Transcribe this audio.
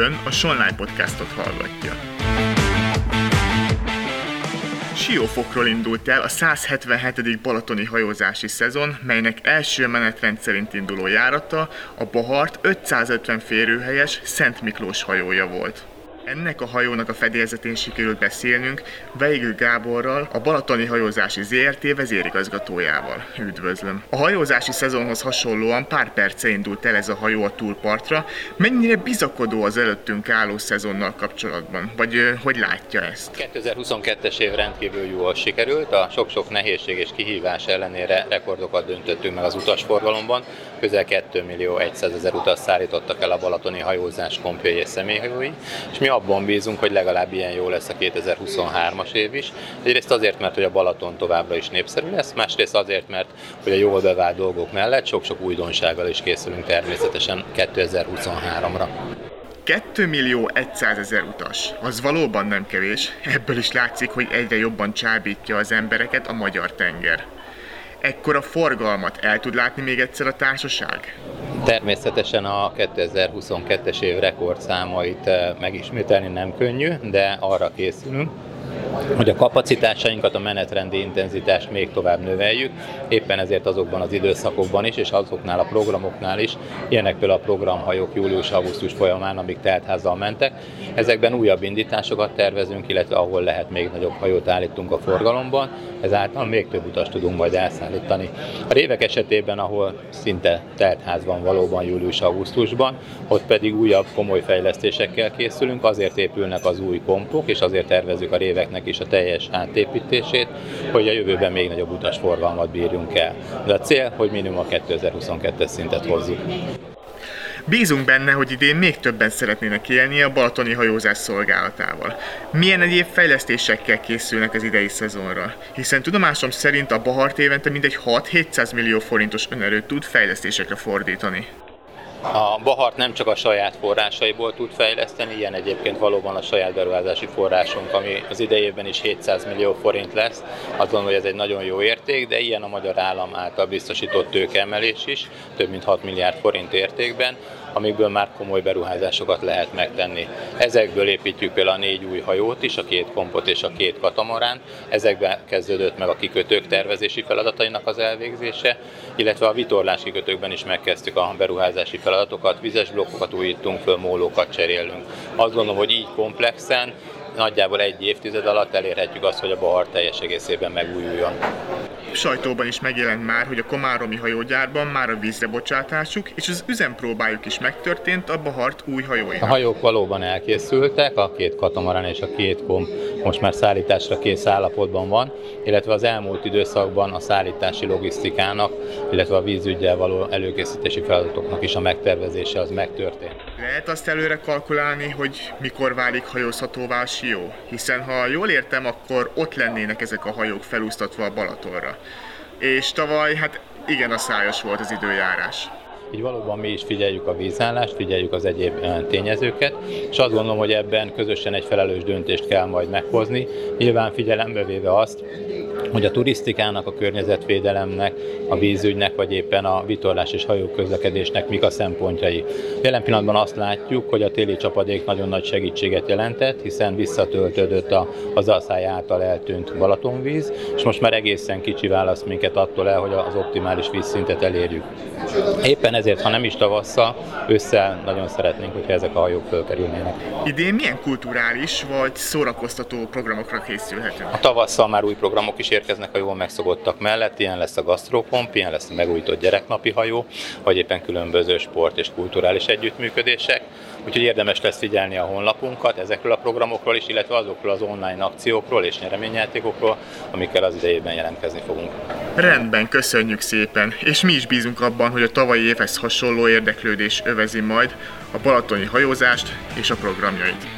Ön a Sonline Podcastot hallgatja. Siófokról indult el a 177. balatoni hajózási szezon, melynek első menetrend szerint induló járata a Bahart 550 férőhelyes Szent Miklós hajója volt. Ennek a hajónak a fedélzetén sikerült beszélnünk Veigl Gáborral, a Balatoni hajózási ZRT vezérigazgatójával. Üdvözlöm! A hajózási szezonhoz hasonlóan pár perce indult el ez a hajó a túlpartra. Mennyire bizakodó az előttünk álló szezonnal kapcsolatban? Vagy hogy látja ezt? 2022-es év rendkívül jól sikerült, a sok-sok nehézség és kihívás ellenére rekordokat döntöttünk meg az utasforgalomban. Közel 2.100.000 utas szállítottak el a balatoni hajózás kompjai és személyhajói, és mi abban bízunk, hogy legalább ilyen jó lesz a 2023-as év is. Egyrészt azért, mert hogy a Balaton továbbra is népszerű lesz, másrészt azért, mert hogy a jól bevált dolgok mellett sok-sok újdonsággal is készülünk természetesen 2023-ra. 2.100.000 utas, az valóban nem kevés, ebből is látszik, hogy egyre jobban csábítja az embereket a magyar tenger. Ekkora forgalmat el tud látni még egyszer a társaság? Természetesen a 2022-es év rekordszámait megismételni nem könnyű, de arra készülünk, hogy a kapacitásainkat, a menetrendi intenzitást még tovább növeljük, éppen ezért azokban az időszakokban is, és azoknál a programoknál is, ilyenek például a programhajók július-augusztus folyamán, amik teltházzal mentek. Ezekben újabb indításokat tervezünk, illetve ahol lehet még nagyobb hajót állítunk a forgalomban, ezáltal még több utast tudunk majd elszállítani. A révek esetében, ahol szinte teltház van valóban július-augusztusban, ott pedig újabb komoly fejlesztésekkel készülünk, azért épülnek az új kompok, és azért tervezzük a réveknek is a teljes átépítését, hogy a jövőben még nagyobb utasforgalmat bírjunk el. De a cél, hogy minimum a 2022-es szintet hozzuk. Bízunk benne, hogy idén még többen szeretnének élni a balatoni hajózás szolgálatával. Milyen egyéb fejlesztésekkel készülnek az idei szezonra? Hiszen tudomásom szerint a Bahart évente mindegy 6-700 millió forintos önerőt tud fejlesztésekre fordítani. A Bahart nem csak a saját forrásaiból tud fejleszteni, ilyen egyébként valóban a saját beruházási forrásunk, ami az idejében is 700 millió forint lesz, azon, hogy ez egy nagyon jó érték, de ilyen a magyar állam által biztosított tőkeemelés is, több mint 6 milliárd forint értékben, amikből már komoly beruházásokat lehet megtenni. Ezekből építjük például a 4 új hajót is, a 2 kompot és a 2 katamaránt. Ezekben kezdődött meg a kikötők tervezési feladatainak az elvégzése, illetve a vitorlás kikötőkben is megkezdtük a beruházási feladatokat, vizes blokkokat újítunk föl, mólókat cserélünk. Azt gondolom, hogy így komplexen, nagyjából egy évtized alatt elérhetjük azt, hogy a Bahar teljes egészében megújuljon. Sajtóban is megjelent már, hogy a komáromi hajógyárban már a vízre bocsátásuk és az üzempróbájuk is megtörtént a Bahart új hajóján. A hajók valóban elkészültek, a 2 katamarán és a 2 komp most már szállításra kész állapotban van, illetve az elmúlt időszakban a szállítási logisztikának, illetve a vízüggyel való előkészítési feladatoknak is a megtervezése az megtörtént. Lehet azt előre kalkulálni, hogy mikor válik hajózhatóvá a Sió? Hiszen ha jól értem, akkor ott lennének ezek a hajók felúsztatva a Balatonra. És tavaly, igen, aszályos volt az időjárás. Így valóban mi is figyeljük a vízállást, figyeljük az egyéb tényezőket, és azt gondolom, hogy ebben közösen egy felelős döntést kell majd meghozni, nyilván figyelembe véve azt, hogy a turisztikának, a környezetvédelemnek, a vízügynek, vagy éppen a vitorlás és hajóközlekedésnek mik a szempontjai. Jelen pillanatban azt látjuk, hogy a téli csapadék nagyon nagy segítséget jelentett, hiszen visszatöltődött az aszály által eltűnt Balatonvíz, és most már egészen kicsi választ minket attól el, hogy az optimális vízszintet elérjük. Éppen ezért, ha nem is tavasszal, ősszel nagyon szeretnénk, hogyha ezek a hajók fölkerülnének. Idén milyen kulturális vagy szórakoztató programokra készülhetünk? A tavasszal már új programok is érkeznek a jól megszokottak mellett, ilyen lesz a gasztrókomp, ilyen lesz a megújított gyereknapi hajó, vagy éppen különböző sport és kulturális együttműködések. Úgyhogy érdemes lesz figyelni a honlapunkat ezekről a programokról is, illetve azokról az online akciókról és nyereményjátékokról, amikkel az idejében jelentkezni fogunk. Rendben, köszönjük szépen, és mi is bízunk abban, hogy a tavalyi évhez hasonló érdeklődés övezi majd a balatoni hajózást és a programjait.